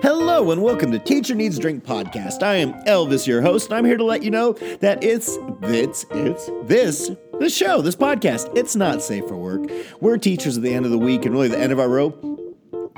Hello and welcome to Teacher Needs A Drink Podcast. I am Elvis, your host, and I'm here to let you know that this podcast, it's not safe for work. We're teachers at the end of the week and really the end of our rope.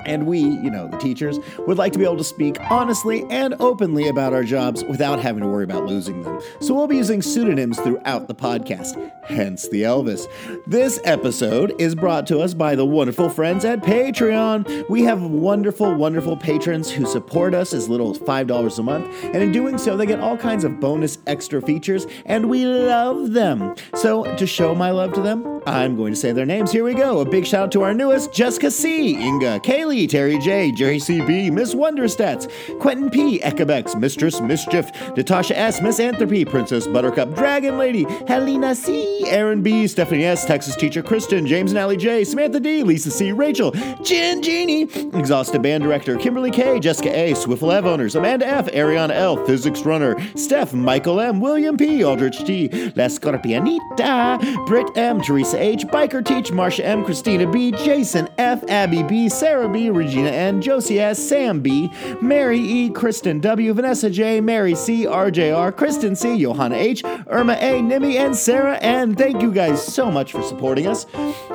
And we, the teachers, would like to be able to speak honestly and openly about our jobs without having to worry about losing them. So we'll be using pseudonyms throughout the podcast, hence the Elvis. This episode is brought to us by the wonderful friends at Patreon. We have wonderful, wonderful patrons who support us as little as $5 a month. And in doing so, they get all kinds of bonus extra features, and we love them. So to show my love to them, I'm going to say their names. Here we go. A big shout out to our newest, Jessica C., Inga, Kaylee, Terry J, Jerry CB, Miss Wonderstats, Quentin P, Ekebex, Mistress Mischief, Natasha S, Miss Anthropy, Princess Buttercup, Dragon Lady, Helena C, Aaron B, Stephanie S, Texas Teacher Kristen, James and Allie J, Samantha D, Lisa C, Rachel, Jen Genie, Exhausted Band Director, Kimberly K, Jessica A, Swift Lab Owners, Amanda F, Ariana L, Physics Runner, Steph, Michael M, William P, Aldrich T, La Scorpianita, Britt M, Teresa H, Biker Teach, Marsha M, Christina B, Jason F, Abby B, Sarah B, Regina N, Josie S, Sam B, Mary E, Kristen W, Vanessa J, Mary C, RJR, Kristen C, Johanna H, Irma A, Nimi, and Sarah N. Thank you guys so much for supporting us.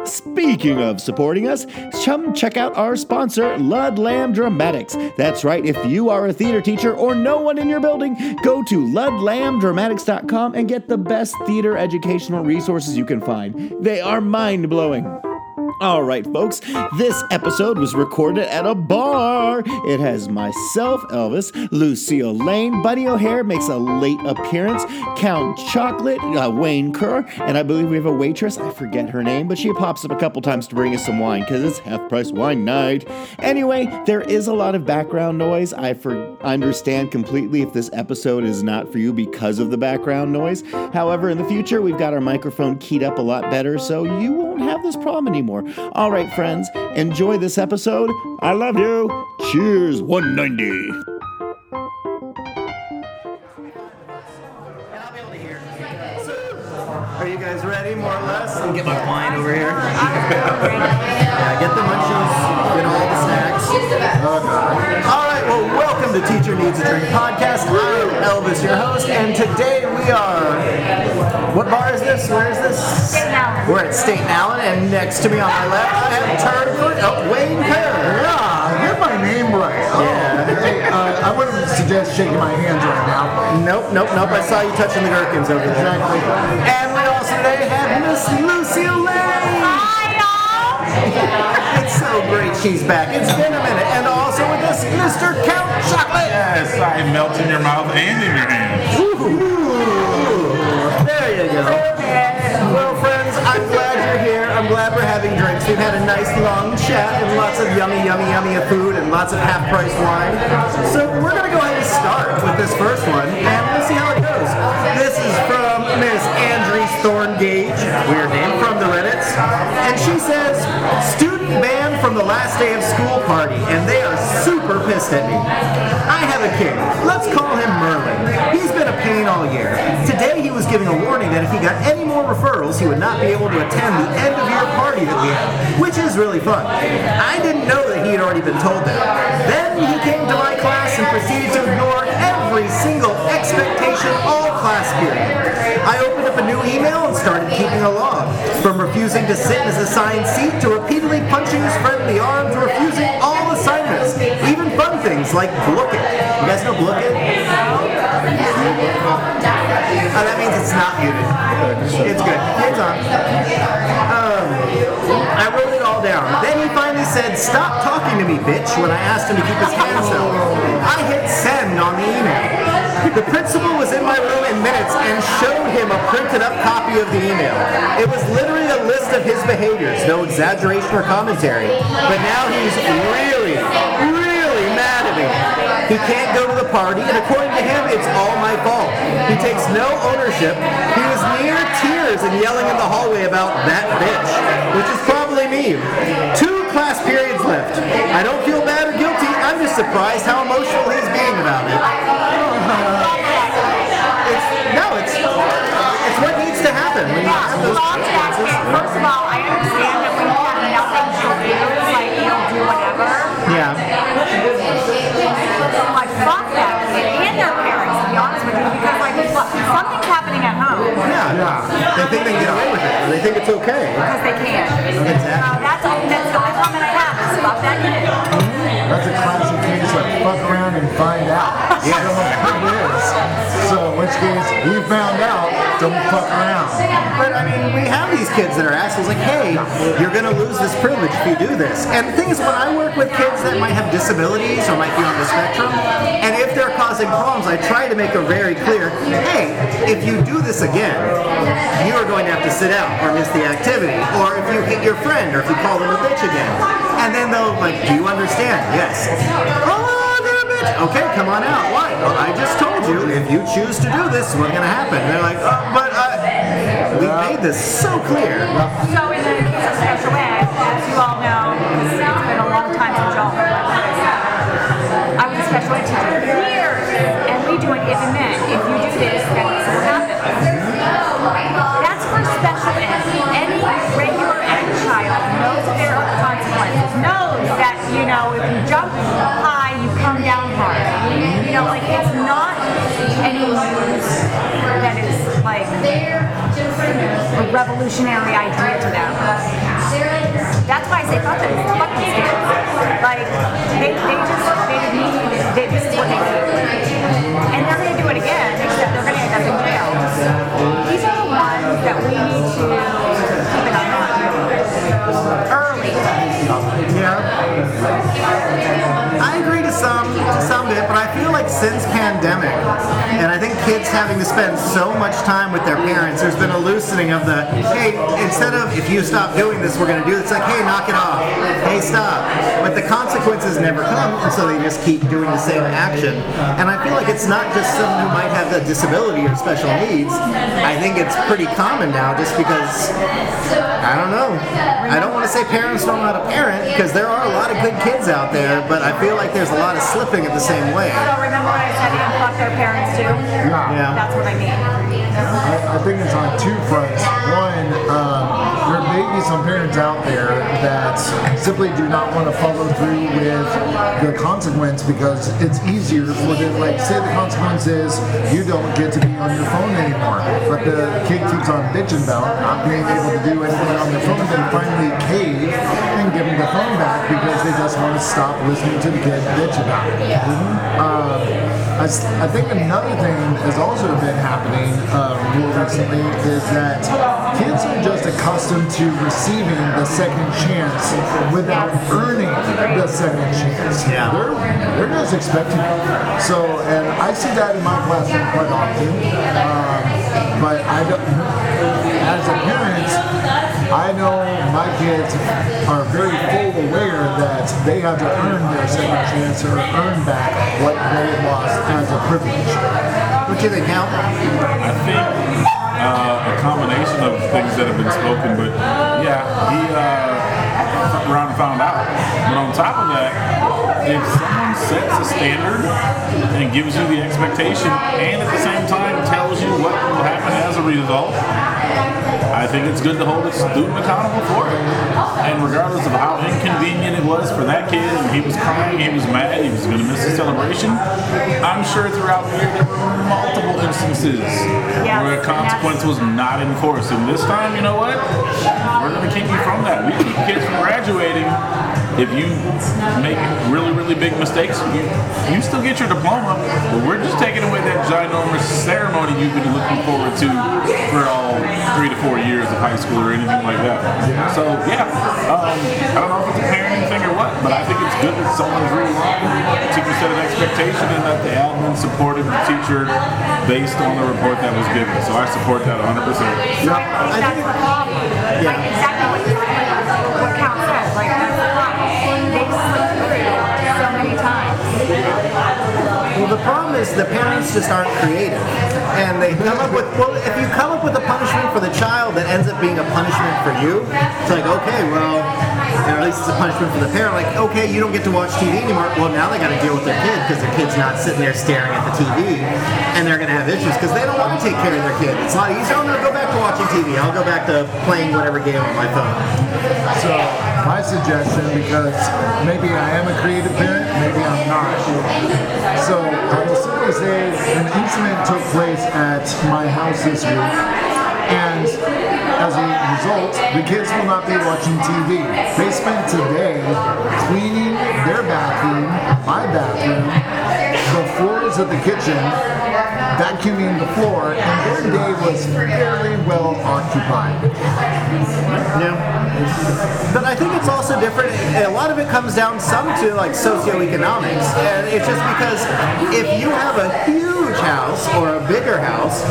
Speaking of supporting us, come check out our sponsor, Ludlam Dramatics. That's right, if you are a theater teacher or no one in your building, go to ludlamdramatics.com and get the best theater educational resources you can find. They are mind-blowing. All right, folks, this episode was recorded at a bar. It has myself, Elvis, Lucille Lane, Bunny O'Hare makes a late appearance, Count Chocolate, Wayne Kurr, and I believe we have a waitress. I forget her name, but she pops up a couple times to bring us some wine because it's half-price wine night. Anyway, there is a lot of background noise. I understand completely if this episode is not for you because of the background noise. However, in the future, we've got our microphone keyed up a lot better, so you won't have this problem anymore. All right, friends, enjoy this episode. I love you. Cheers, 190. Are you guys ready, more or less? I'll get my wine over here. Yeah, get the munchies, get all the snacks. All right, well, welcome to Teacher Needs a Drink Podcast. I'm Elvis, your host, and today we are... What bar is this? Where is this? State and Allen. We're at State and Allen, and next to me on my left, at Turnfoot, Wayne Kurr. Yeah, I get my name right. Oh. Yeah. Hey, I wouldn't suggest shaking my hands right now. Nope. I saw you touching the gherkins over there. Exactly. And we also today have Miss Lucille Lane. Hi, y'all. It's so great she's back. It's been a minute. And also with us, Mr. Count Chocolate. Yes, I melt in your mouth and in your hands. Ooh. There you go. Well, friends, I'm glad you're here. I'm glad we're having drinks. We've had a nice long chat and lots of yummy food and lots of half-price wine. So we're going to go ahead and start with this first one, and we'll see how it goes. This is from Miss Andrews Thorngage, weird name, from the Reddits, and she says, student banned from the last day of school party, and they are super pissed at me. I have a kid. Let's call him Merlin. He's been a pain all year. Today he was giving a warning that if he got any more referrals, he would not be able to attend the end-of-year party that we had, which is really fun. I didn't know that he had already been told that. Then he came to my class and proceeded to ignore every single expectation all class period. I opened up a new email and started keeping a log, from refusing to sit in his assigned seat to repeatedly punching his friend in the arm to refusing all assignments, even fun things like Blook It. You guys know Blook It? Oh, that means it's not muted. It's good. It's on. I wrote it all down. Then he finally said, stop talking to me, bitch, when I asked him to keep his hands up. I hit send on the email. The principal was in my room in minutes and showed him a printed up copy of the email. It was literally a list of his behaviors, no exaggeration or commentary. But now he's really mad at me. He can't go to the party, and according to him, it's all my fault. He takes no ownership. He was near tears and yelling in the hallway about that bitch, which is probably me. 2 class periods left. I don't feel bad or guilty. I'm just surprised how emotional he's being about it. It's what needs to happen. First of all, I understand that when you have nothing to do, like, you'll do whatever. Yeah. it's okay. Because they can. Exactly. That's the only comment I have is fuck that kid. That's a classic case of fuck around and find out. Yes. It is. So in which case, you found out, don't fuck around. But I mean, we have these kids that are assholes like, hey, you're going to lose this privilege if you do this. And the thing is, when I work with kids that might have disabilities or might be on the spectrum, and if they're causing problems, I try to make it very clear, hey, if you do this again, you are going to have to sit out or miss the activity, or if you hit your friend, or if you call them a bitch again. And then they'll like, do you understand? Yes. Oh, they're a bitch. Okay, come on out. Why? Well, I just told you, if you choose to do this, what's going to happen? And they're like, oh, but we made this so clear. So in a special ed, as you all know, it's been a long time since y'all heard about that. I was a special ed teacher for years, and we do an if and then. If you do this, then this will happen. That's for special ed. Any regular ed child knows there are consequences, knows that, you know, if you jump high, you come down hard. You know, like, it's not any news that is, like, a revolutionary idea to them. That's why I say, fuck them, fuck these kids. Like, they this is what they do. And they're going to do it again, except they're going to end up in jail. These are the ones that we need to keep an eye on early. Yeah. I agree to some bit, but I feel like since pandemic, and I think kids having to spend so much time with their parents, there's been a loosening of the, hey, instead of if you stop doing this, we're going to do this. It's like, hey, knock it off. Hey, stop. But the consequences never come, and so they just keep doing the same action. And I feel like it's not just someone who might have a disability or special needs. I think it's pretty common now just because, I don't know. I don't want to say parents don't know how to parent, because there are a lot of good kids out there, but I feel like there's a lot of slipping at the same way. Oh, remember when I said to fuck their parents too? Yeah. That's what I mean. I think it's on two fronts. One, there may be some parents out there that simply do not want to follow through with the consequence because it's easier for them. Like, say the consequence is you don't get to be on your phone anymore, but the kid keeps on bitching about not being able to do anything on their phone. They finally cave and give them the phone back because they just want to stop listening to the kid bitch about it. Yeah. I think another thing that's also been happening more recently is that kids are just accustomed to receiving the second chance without earning the second chance. Yeah. They're just expecting it. So, and I see that in my classroom quite often. But I don't, as a parent, I know my kids are very full aware that they have to earn their second chance or earn back what they lost as a privilege. What do you think, Count? I think a combination of things that have been spoken, but yeah, he fucked around and found out. But on top of that, if someone sets a standard and gives you the expectation and at the same time tells you what will happen as a result, I think it's good to hold a student accountable for it. And regardless of how inconvenient it was for that kid, and he was crying, he was mad, he was going to miss the celebration, I'm sure throughout the year there were multiple instances where consequence was not enforced. And this time, you know what? We're going to keep you from that. We keep kids from graduating. If you make really, really big mistakes, you still get your diploma, but we're just taking away that ginormous ceremony you've been looking forward to for all 3 to 4 years of high school or anything like that. So, yeah, I don't know if it's a parenting thing or what, but I think it's good that someone's really wrong to teacher set an expectation and that the admin supported the teacher based on the report that was given. So I support that 100%. Yeah. I think that's the problem. Yeah. Like, exactly what Count said. Like, that's the problem. They've slipped through so many times. Well, the problem is the parents just aren't creative. And they come up with, well, if you come up with a punishment for the child that ends up being a punishment for you, it's like, okay, well, or at least it's a punishment for the parent, like, okay, you don't get to watch TV anymore. Well, now they got to deal with their kid because their kid's not sitting there staring at the TV, and they're going to have issues because they don't want to take care of their kid. It's not easy. I'm going to go back to watching TV. I'll go back to playing whatever game on my phone. So my suggestion, because maybe I am a creative parent, maybe I'm not. So I will simply say an incident took place at my house this week. And as a result, the kids will not be watching TV. They spent today cleaning their bathroom, my bathroom, the floors of the kitchen, vacuuming the floor, and their day was fairly well occupied. Yeah. But I think it's also different. A lot of it comes down some to like socioeconomics. And it's just because if you have a huge house or a bigger house,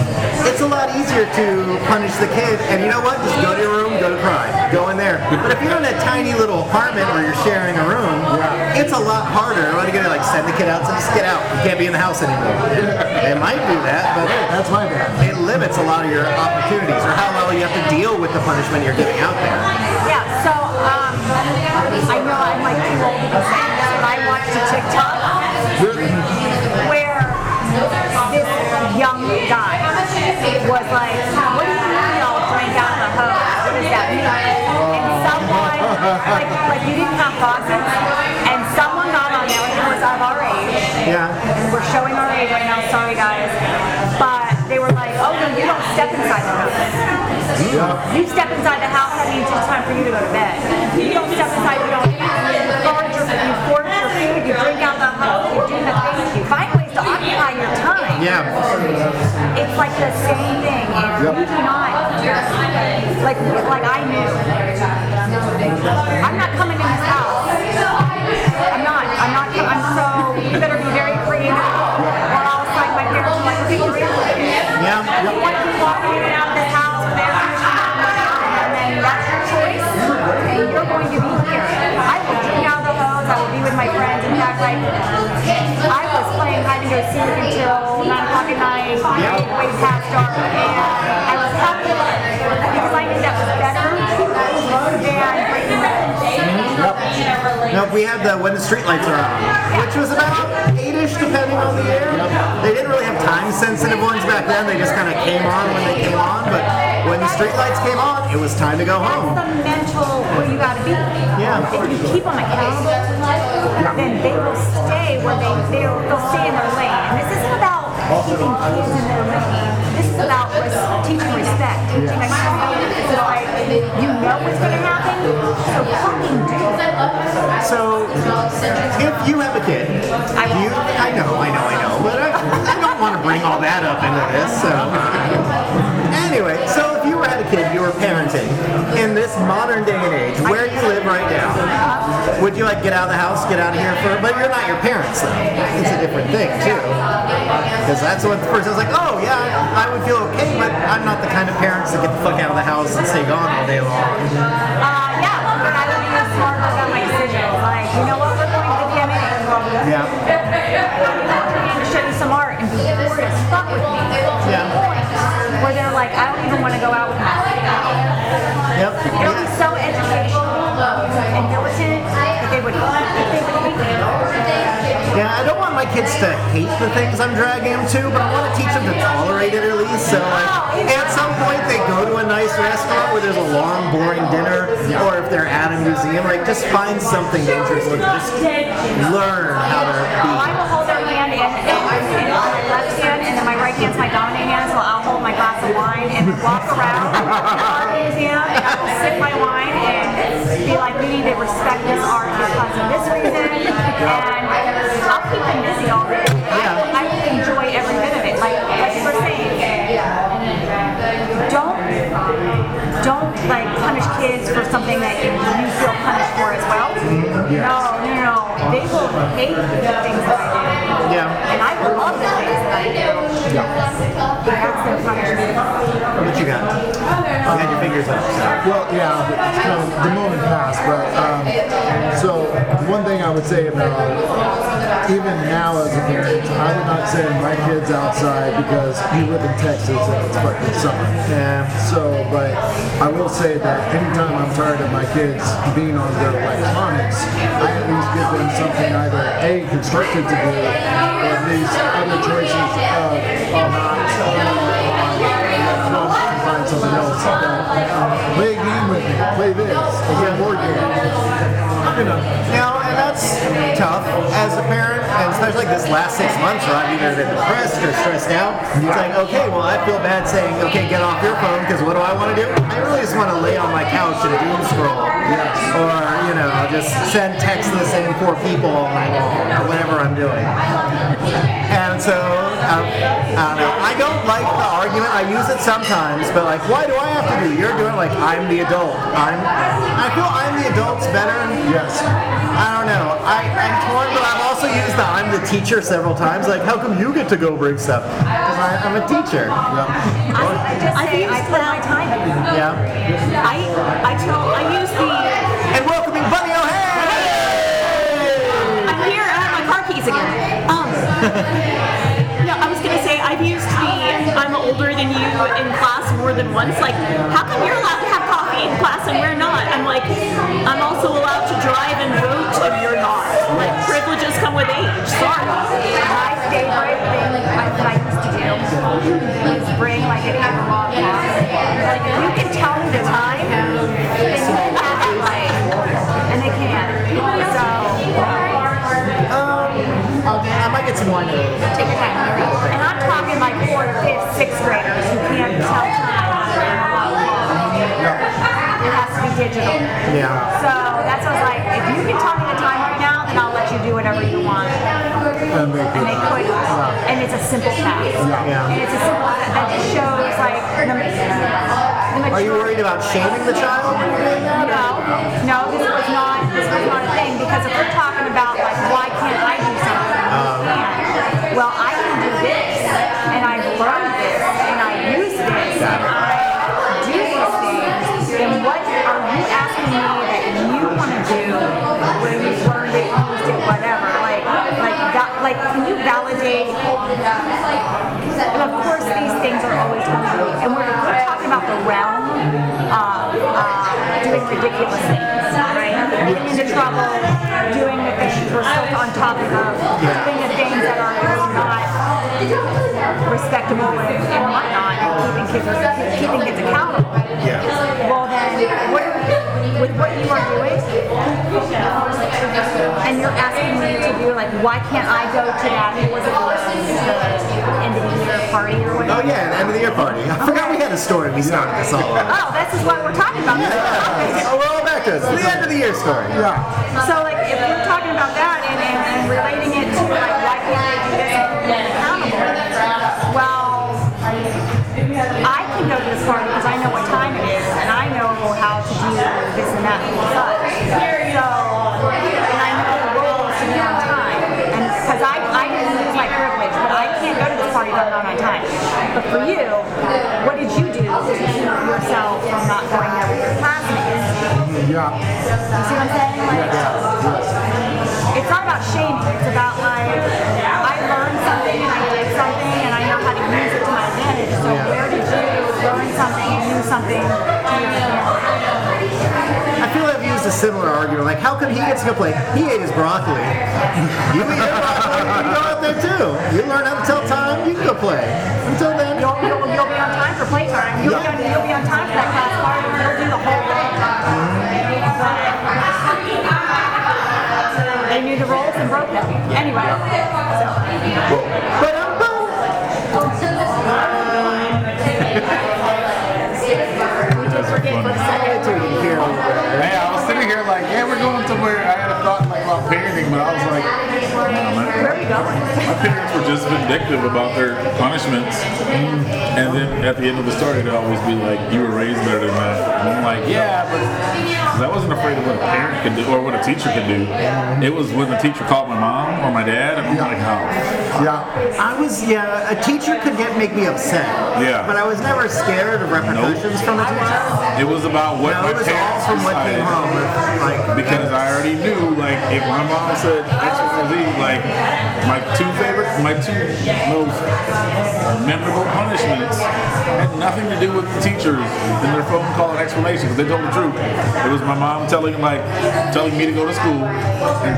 it's a lot easier to punish the kid. And you know what? Just go to your room, go to cry, go in there. But if you're in a tiny little apartment where you're sharing a room, it's a lot harder. What are you going to like send the kid out? So just get out. You can't be in the house anymore. They might do that, but that's my bad. It limits a lot of your opportunities or how well you have to deal with the punishment you're giving out there. Yeah, so I know I'm like too old to say that, but I watched a TikTok where this young guy was like, what do you mean y'all drank out the hose? What does that mean? And someone, like you didn't have faucets, and someone got on there and was of our age. Yeah. We're showing our age right now, sorry guys. But they were like, oh no, you don't step inside the house. Yeah. You step inside the house, that means it's time for you to go to bed. You don't step inside, you don't guard your food, you forge your food, you drink out the house, you do the things, you find ways to occupy your time. Yeah. It's like the same thing. Yep. You do not like I knew. I'm not coming in this house. I'm so, you better be very creative. Or else, like, my parents are like, okay, you're in. Yeah. Once you walk in and out of the house, there's your choice, and then that's your choice. Okay, you're going to be here. I will drink out of the house, I will be with my friends. In fact, like, I was playing hide and go seek until 9 o'clock at night, way past dark, and I was happy because I knew that was better. Nope, we had the when the streetlights are on, which was about 8-ish depending on the year. They didn't really have time-sensitive ones back then. They just kind of came on when they came on. But when the streetlights came on, it was time to go home. That's the mental where you got to be. Yeah. If you keep them accountable, then they will stay where they'll stay in their lane. And this isn't about keeping kids in their lane. This is about teaching respect. Teaching accountability. So you know what's going to happen, so fucking do it. So, if you have a kid, I know, but I don't want to bring all that up into this, so. Anyway, so if you had a kid, you were parenting, in this modern day and age, where you live right now, would you, like, get out of the house, get out of here for, but you're not your parents, though. It's a different thing, too. Because that's what the person's like, oh, yeah, I would feel okay, but I'm not the kind of parents that get the fuck out of the house and stay gone all day long. You know what, we're going to get in. Yeah. Show you some art and be bored as fuck with me. Yeah. Where they're like, I don't even want to go out with my family. Yep. It'll be so educational and militant that they would. Yeah, I don't want my kids to hate the things I'm dragging them to, but I want to teach them to tolerate it at least. So like, at some point they go to a nice restaurant where there's a long, boring dinner, or if they're at a museum, like just find something interesting. Just learn how to be. I will hold their hand and my left hand, and then my right hand's my dominant hand, so I'll hold my glass of wine and walk around his hand, and I will sip my wine and be like, we need to respect this art because of this reason, and I'll keep them busy. I enjoy every bit of it. Like you were saying, don't like punish kids for something that you feel punished for as well. Yes. No. They will hate the things that I do. Yeah. And I will love the things that I do. Yeah. But that's their punishment. What you got? You had your fingers up. So. Well, yeah. The moment passed, but so one thing I would say about. Even now as a parent, I would not send my kids outside because we live in Texas and it's fucking summer. Yeah. So, but I will say that anytime I'm tired of my kids being on their electronics, I at least give them something either A, constructive to do, or at least other choices find something else. Play a game with me, play this, or play a board game. You know. Now, and that's tough as a parent and especially like this last 6 months where I've either been depressed or stressed out. It's like, okay, well, I feel bad saying, okay, get off your phone, because what do I want to do? I really just want to lay on my couch and doom scroll. Yes. Or, you know, just send texts to the same four people all night long, or whatever I'm doing. And so, I don't like the argument. I use it sometimes, but like, why do I have to do? You're doing like, I'm the adult. I feel I'm the adult's better. Yes. I don't know. I'm torn, but I've also used the I'm the teacher several times. Like, how come you get to go bring stuff? Because I'm a teacher. Yeah. I think I put out my time. Yeah. I use the... And welcoming Bunny O'Hare! I'm here. I have my car keys again. No, I was going to say, I've used the I'm older than you in class more than once. Like, how come you're allowed to have coffee in class and we're not? I'm like, I'm also allowed to drive and vote and you're not. Like, privileges come with age. Sorry. My favorite thing I used to do is bring like an analog clock. Like, you can tell me the time and you can have it like, and they can. So, I might get some wine. Take your time. And I'm talking like 4th, 5th, 6th graders who can't tell time. It has to be digital. Yeah. So that's what I was like, if you can tell me the time right now, then I'll let you do whatever you want. And they could. And it's a simple task. Yeah. And it's a simple task that just shows like the Are you worried about shaming the child? No, this was not a thing, because if we're talking about like why can't I do something? Well, I can do this, and I've learned this, and I use this, and I do these things. And what are you asking me that you want to do when you've learned it, used it, whatever? Like, can you validate? And of course, these things are always happening. And we're talking about the realm of doing ridiculous things, right? Getting into trouble, doing the things we're so on top of, doing the things that are not respectable and whatnot, and keeping kids accountable. Yeah. Well, then, with what you are doing, and you're asking me to do, like, why can't I go to that? It wasn't the end of the year party or whatever. Oh, yeah, the end of the year party. I forgot we had a story. We started this all over. Oh, this is what we're talking about. Yeah. Oh, we're all back to this. The end of the year story. Yeah. So, like, if we're talking about that and relating it to, like, why can't I do this and be accountable, well, I can go to this party because I know what time it is, and I know how to do this and that and such. So, and I know the rules to be on time. And because I can lose my privilege, but I can't go to this party if I'm not on time. But for you, what did you do to keep yourself from not going there with your classmates? Yeah. You see what I'm saying? Like, it's not about shame, it's about like, I learned something and I did something and I know how to use it to my advantage. So where did you learn something and do something? I feel I've used a similar argument, like, how come he gets to go play? He ate his broccoli. You eat your broccoli, you can go out there too. You learn how to tell time, you can go play. Until then, you'll be on time for playtime. You'll be on time for that class party. You'll do the whole thing. They knew the roles and broke them. Anyway. But I'm we just were getting excited here. Yeah, I was sitting here like, yeah, we're going somewhere. I had a thought like about parenting, but I was like, where are we going? My parents were just vindictive about their punishments, and then at the end of the story, they'd always be like, "You were raised better than that." And I'm like, yeah, but I wasn't afraid of what a parent could do or what a teacher could do. It was when the teacher called my mom or my dad, and I'm like, oh. Yeah, a teacher could make me upset. Yeah, but I was never scared of repercussions from a teacher. It was about what my parents decided. Because I already knew, like, if my mom said X, Y, Z, like, my two most memorable punishments had nothing to do with the teachers and their phone call and explanation, because they told the truth. It was my mom telling me to go to school and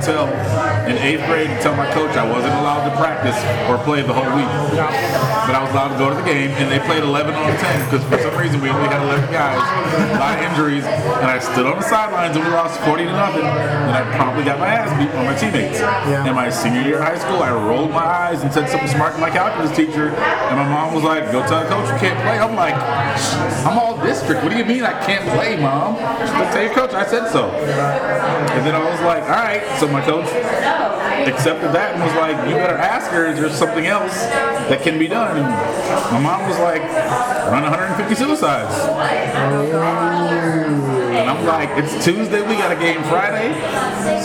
in eighth grade, tell my coach I wasn't allowed to practice or play the whole week. But I was allowed to go to the game, and they played 11 on 10 because for some reason we only had 11 guys, a lot of injuries, and I stood on the sidelines and we lost 40-0, and I probably got my ass beat by my teammates. Yeah. in my senior year of high school, I rolled my eyes and said something smart to my calculus teacher, and my mom was like, go tell the coach you can't play. I'm like, I'm all district. What do you mean I can't play, Mom? Go tell your coach I said so. And then I was like, all right. So my coach accepted that and was like, you better ask her if there's something else that can be done. And my mom was like, run 150 suicides. And I'm like, it's Tuesday, we got a game Friday.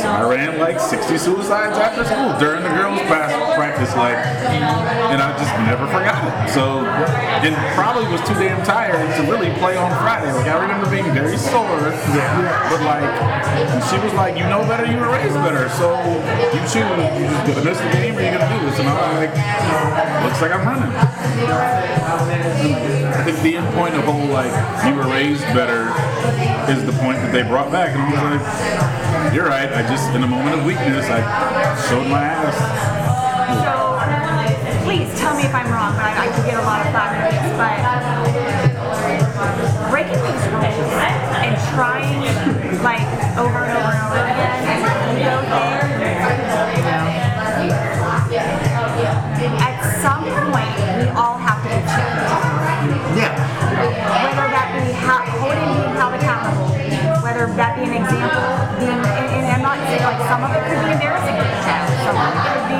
So I ran like 60 suicides after school during the girls' practice, like, and I just never forgot it. So, and probably was too damn tired to really play on Friday. Like, I remember being very sore, but like, and she was like, you know better, you were raised better, so you choose, you just gonna miss the game or you're gonna do this. And I'm like, looks like I'm running. I think the end point of the whole, like, you were raised better is the point that they brought back, and I was like, you're right, I just, in a moment of weakness, I showed my ass. So, please tell me if I'm wrong, but I could get a lot of flack for this, but breaking these rules and trying, like, over and over and over again, at some point, we all have to be changed. Yeah. Whether that be holding being held accountable, whether that be an example, being, and I'm not saying, like, some of it could be embarrassing for the child, some of it could be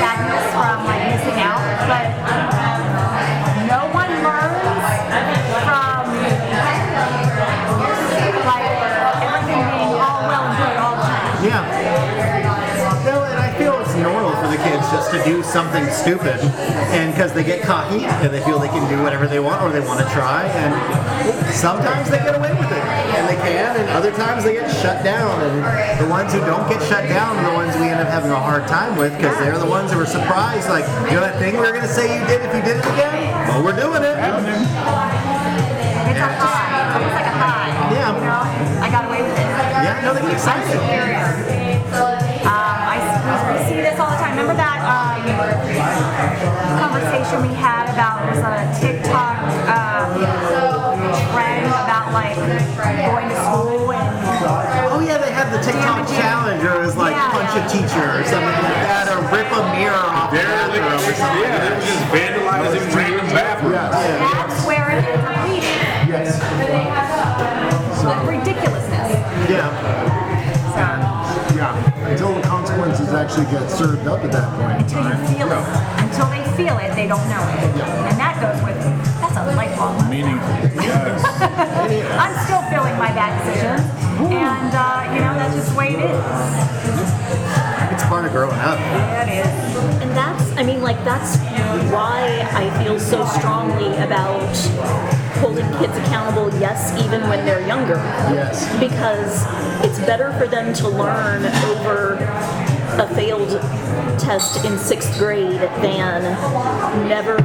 sadness from, like, missing out, but no one learns from, like, everything being all well and good all the time. Yeah. Well, and I feel it's normal for the kids just to do something stupid, and because they get cocky and they feel they can do whatever they want or they want to try, and sometimes they get away with it, and they can, and other times they get shut down, and the ones who don't get shut down are the ones we end up having a hard time with, because they're the ones that were surprised, like, you know that thing we were going to say you did if you did it again? Well, we're doing it. It's a high. It's almost like a high. Yeah. You know, I got away with it. Yeah, no, they get excited. We see this all the time. Remember that conversation we had about, was on a TikTok trend about, like, going to school and... Oh yeah, they had the TikTok challenge, or it was like punch a teacher or something like that, or rip a mirror off the bathroom or something. Yeah, they were just vandalizing random bathrooms. That's where it is leading. Yes. Ridiculousness. Yeah. Until the consequences actually get served up at that point. Until they feel it, they don't know it. And that goes with, that's a lifelong meaningful. Yes. I'm still feeling my bad decisions. And, you know, that's just the way it is. It's part of growing up. Yeah, it is. And that's, I mean, like, that's why I feel so strongly about holding kids accountable, yes, even when they're younger. Yes. Because it's better for them to learn over a failed test in 6th grade than never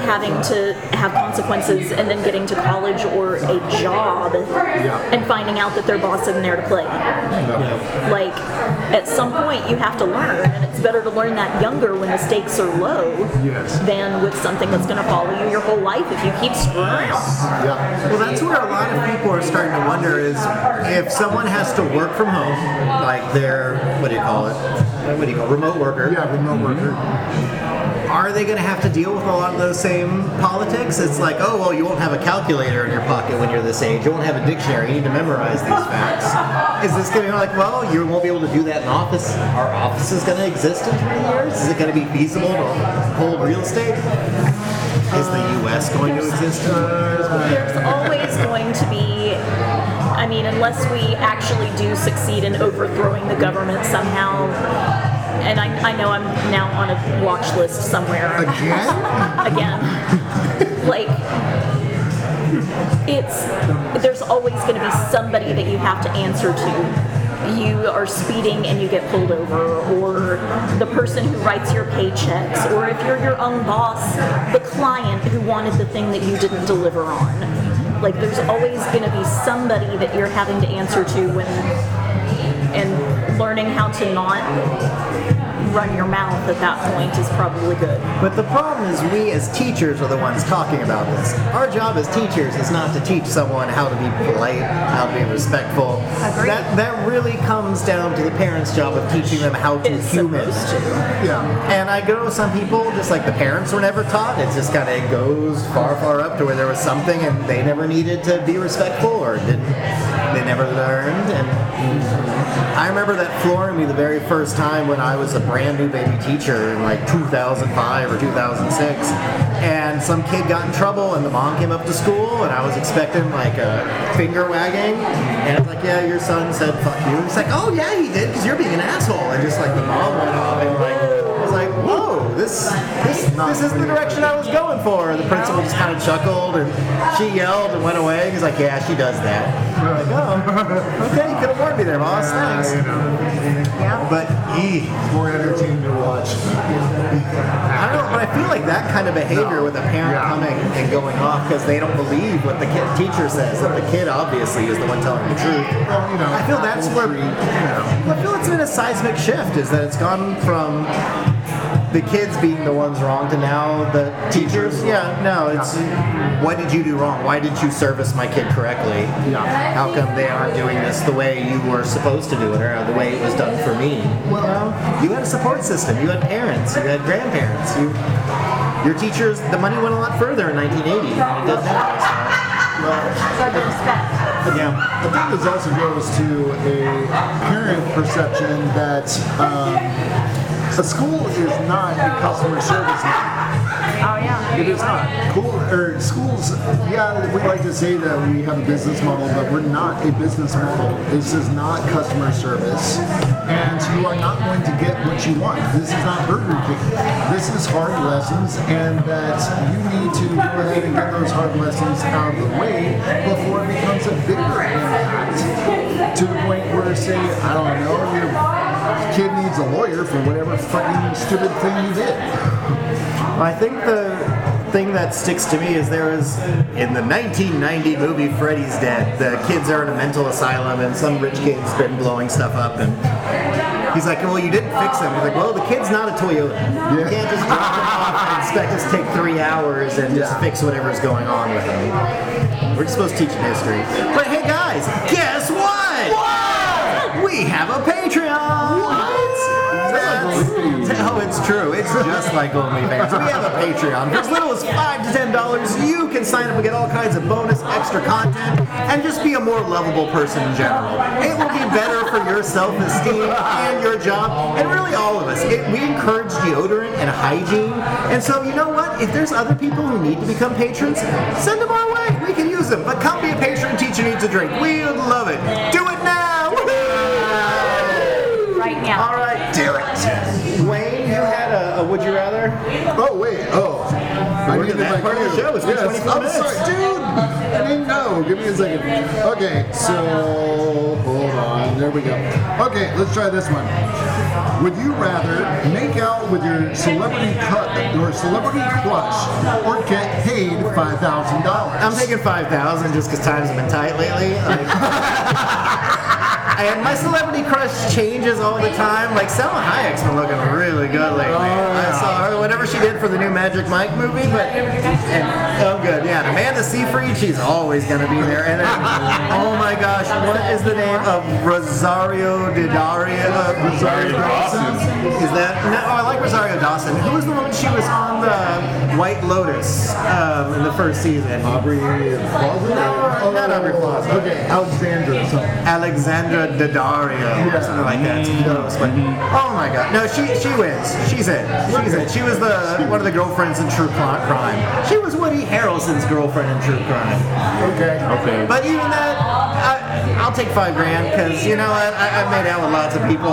having to have consequences and then getting to college or a job and finding out that their boss isn't there to play. Like, at some point you have to learn, and it's better to learn that younger when the stakes are low than with something that's going to follow you your whole life if you keep screwing around. Well, that's where a lot of people are starting to wonder is if someone has to work from home, like they're, remote worker. Yeah, remote worker. Are they going to have to deal with a lot of those same politics? It's like, oh, well, you won't have a calculator in your pocket when you're this age. You won't have a dictionary. You need to memorize these facts. Is this going to be like, well, you won't be able to do that in office? Are offices going to exist in 20 years? Is it going to be feasible to hold real estate? Is the U.S. going to exist in 20 years? There's always going to be... I mean, unless we actually do succeed in overthrowing the government somehow, and I know I'm now on a watch list somewhere. Again. Like, there's always going to be somebody that you have to answer to. You are speeding and you get pulled over, or the person who writes your paychecks, or if you're your own boss, the client who wanted the thing that you didn't deliver on. Like, there's always going to be somebody that you're having to answer to, and learning how to not run your mouth at that point is probably good. But the problem is we as teachers are the ones talking about this. Our job as teachers is not to teach someone how to be polite, how to be respectful. Agreed. That really comes down to the parents' job of teaching them how to human. Yeah. And I go to some people, just like the parents were never taught, it just kind of goes far, far up to where there was something and they never needed to be respectful or they never learned. And I remember that flooring me the very first time when I was a brand new baby teacher in like 2005 or 2006. And some kid got in trouble and the mom came up to school and I was expecting like a finger wagging. And I was like, yeah, your son said fuck you. And it's like, oh yeah, he did because you're being an asshole. And just like the mom went off and I was like, whoa, this isn't the direction I was going for. The principal just kind of chuckled and she yelled and went away. He's like, yeah, she does that. I'm like, oh, okay, you could have warned me there, boss. Thanks. But it's more entertaining to watch. I don't know, but I feel like that kind of behavior with a parent coming and going off because they don't believe what the teacher says, that the kid obviously is the one telling the truth. Well, you know, I feel that's where, I feel it's been a seismic shift, is that it's gone from the kids being the ones wrong to now the teachers. Yeah, no, it's what did you do wrong? Why didn't you service my kid correctly? Yeah. How come they aren't doing this the way you were supposed to do it or the way it was done for me? Well, you had a support system. You had parents. You had grandparents. Your teachers, the money went a lot further in 1980 than it does now. Yeah. I think this also goes to a parent perception that a school is not a customer service line. Oh yeah. It is not. Schools, we like to say that we have a business model, but we're not a business model. This is not customer service. And you are not going to get what you want. This is not Burger King. This is hard lessons, and that you need to go ahead and get those hard lessons out of the way before it becomes a bigger impact to the point where, say, I don't know, your kid needs a lawyer for whatever fucking stupid thing you did. I think the thing that sticks to me is there was, in the 1990 movie Freddy's Dead, the kids are in a mental asylum and some rich kid's been blowing stuff up and he's like, well, you didn't fix him. He's like, well, the kid's not a Toyota. You can't just drop him off and expect us to take 3 hours and just fix whatever's going on with him. We're supposed to teach him history. But hey guys, guess what? What? We have a Patreon! What? No, it's true. It's just like OnlyFans. We have a Patreon. For as little as $5 to $10, you can sign up and get all kinds of bonus extra content and just be a more lovable person in general. It will be better for your self-esteem and your job, and really all of us. We encourage deodorant and hygiene, and so you know what? If there's other people who need to become patrons, send them our way. We can use them, but come be a patron. Teacher Needs a Drink. We would love it. Do it now! Woo-hoo! Right now. All right, do it. Wayne, you had a would you rather? Oh, wait. Oh. I did that part of the show. It's been 24 minutes. I'm sorry, dude. I didn't know. Give me a second. Okay, so hold on. There we go. Okay, let's try this one. Would you rather make out with your celebrity crush or get paid $5,000? I'm taking $5,000 just because time's been tight lately. And my celebrity crush changes all the time. Like, Selma Hayek's been looking really good lately. I saw her, whatever she did for the new Magic Mike movie, but oh, good. Yeah, and Amanda Seyfried, she's always going to be there. And then, oh my gosh, what is the name of Rosario Daddario? Rosario Dawson? Is that? No, I like Rosario Dawson. Who was the woman? She was on the White Lotus in the first season. Aubrey Plaza? No, not Aubrey Plaza. Okay, Alexandra. Alexandra Daddario or something like that. Close, but, oh my god. No, she wins. She's in. She was one of the girlfriends in True Crime. She was Woody Harrelson's girlfriend in True Crime. Okay. But even that, I'll take $5,000 because, you know what, I've made out with lots of people.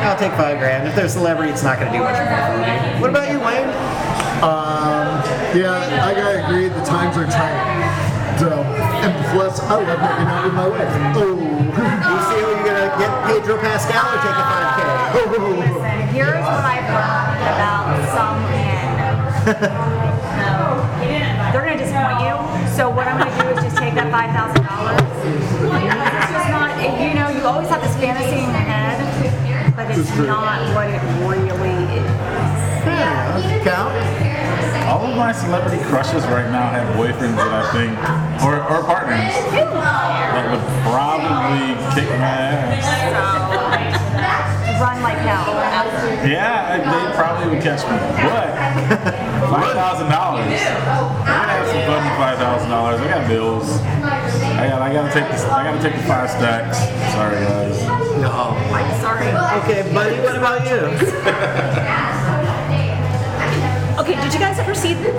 I'll take $5,000. If they're a celebrity, it's not going to do much more for me. What about you, Wayne? Yeah, I gotta agree. The times are tight. So, and plus, I love making out with my wife. Lucille, you're going to get Pedro Pascal or take a $5,000? Listen, here's what I've learned about some men. They're going to disappoint you, so what I'm going to do is just take that $5,000. It's just not, you know, you always have this fantasy in your head but it's not what it really is. Yeah. Count? All of my celebrity crushes right now have boyfriends that I think, or partners, that would probably kick my ass. Run like hell. Yeah, they probably would catch me. But $5,000. I gotta have some fun with $5,000. I got bills. I gotta take the five stacks. Sorry guys. No. I'm sorry. Okay, buddy. What about you? Okay, did you guys ever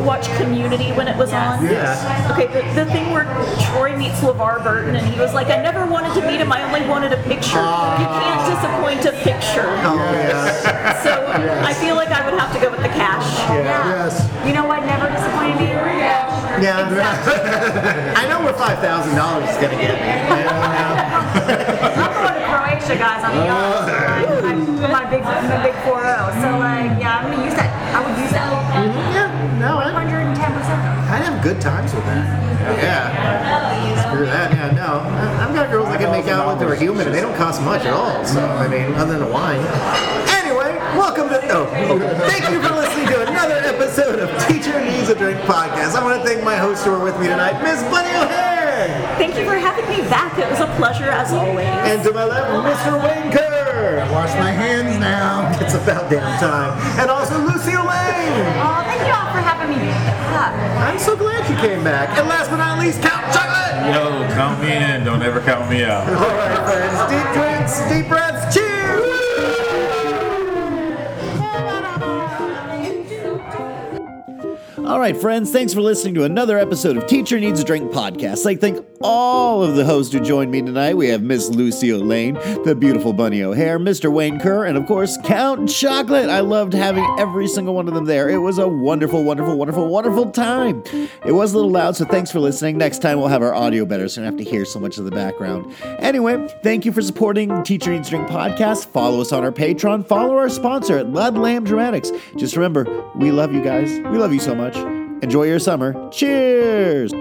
watch Community when it was on? Yes. Okay, the thing where Troy meets LeVar Burton and he was like, I never wanted to meet him, I only wanted a picture. You can't disappoint a picture. Oh, yes. So yes. I feel like I would have to go with the cash. Yeah. Yes. You know what never disappointed me? Yeah. Yeah. Exactly. I know where $5,000 is going to get me. I'm going to Croatia, guys. I'm my big 4-0. So like, yeah, I'm going to use that. I would use that. Yeah, no, 110%. I'd have good times with that. Yeah. Screw that. Yeah, no. I've got girls I can make out with who are human, and they don't cost much at all. So, I mean, other than wine. Anyway, welcome to... Thank you for listening to another episode of Teacher Needs A Drink Podcast. I want to thank my hosts who are with me tonight, Miss Bunny O'Hare. Thank you for having me back. It was a pleasure, as always. And to my left, Mr. Wayne Kurr. I wash my hands now. It's about damn time. And also Lucille. Oh, thank you all for having me back. I'm so glad you came back. And last but not least, Count Chocolate. Yo, count me in. Don't ever count me out. All right, friends. Deep drinks, deep breaths. Cheers. All right, friends, thanks for listening to another episode of Teacher Needs a Drink Podcast. I thank all of the hosts who joined me tonight. We have Miss Lucy O'Lane, the beautiful Bunny O'Hare, Mr. Wayne Kurr, and, of course, Count Chocolate. I loved having every single one of them there. It was a wonderful, wonderful, wonderful, wonderful time. It was a little loud, so thanks for listening. Next time, we'll have our audio better, so you don't have to hear so much of the background. Anyway, thank you for supporting Teacher Needs a Drink Podcast. Follow us on our Patreon. Follow our sponsor at Ludlam Dramatics. Just remember, we love you guys. We love you so much. Enjoy your summer. Cheers!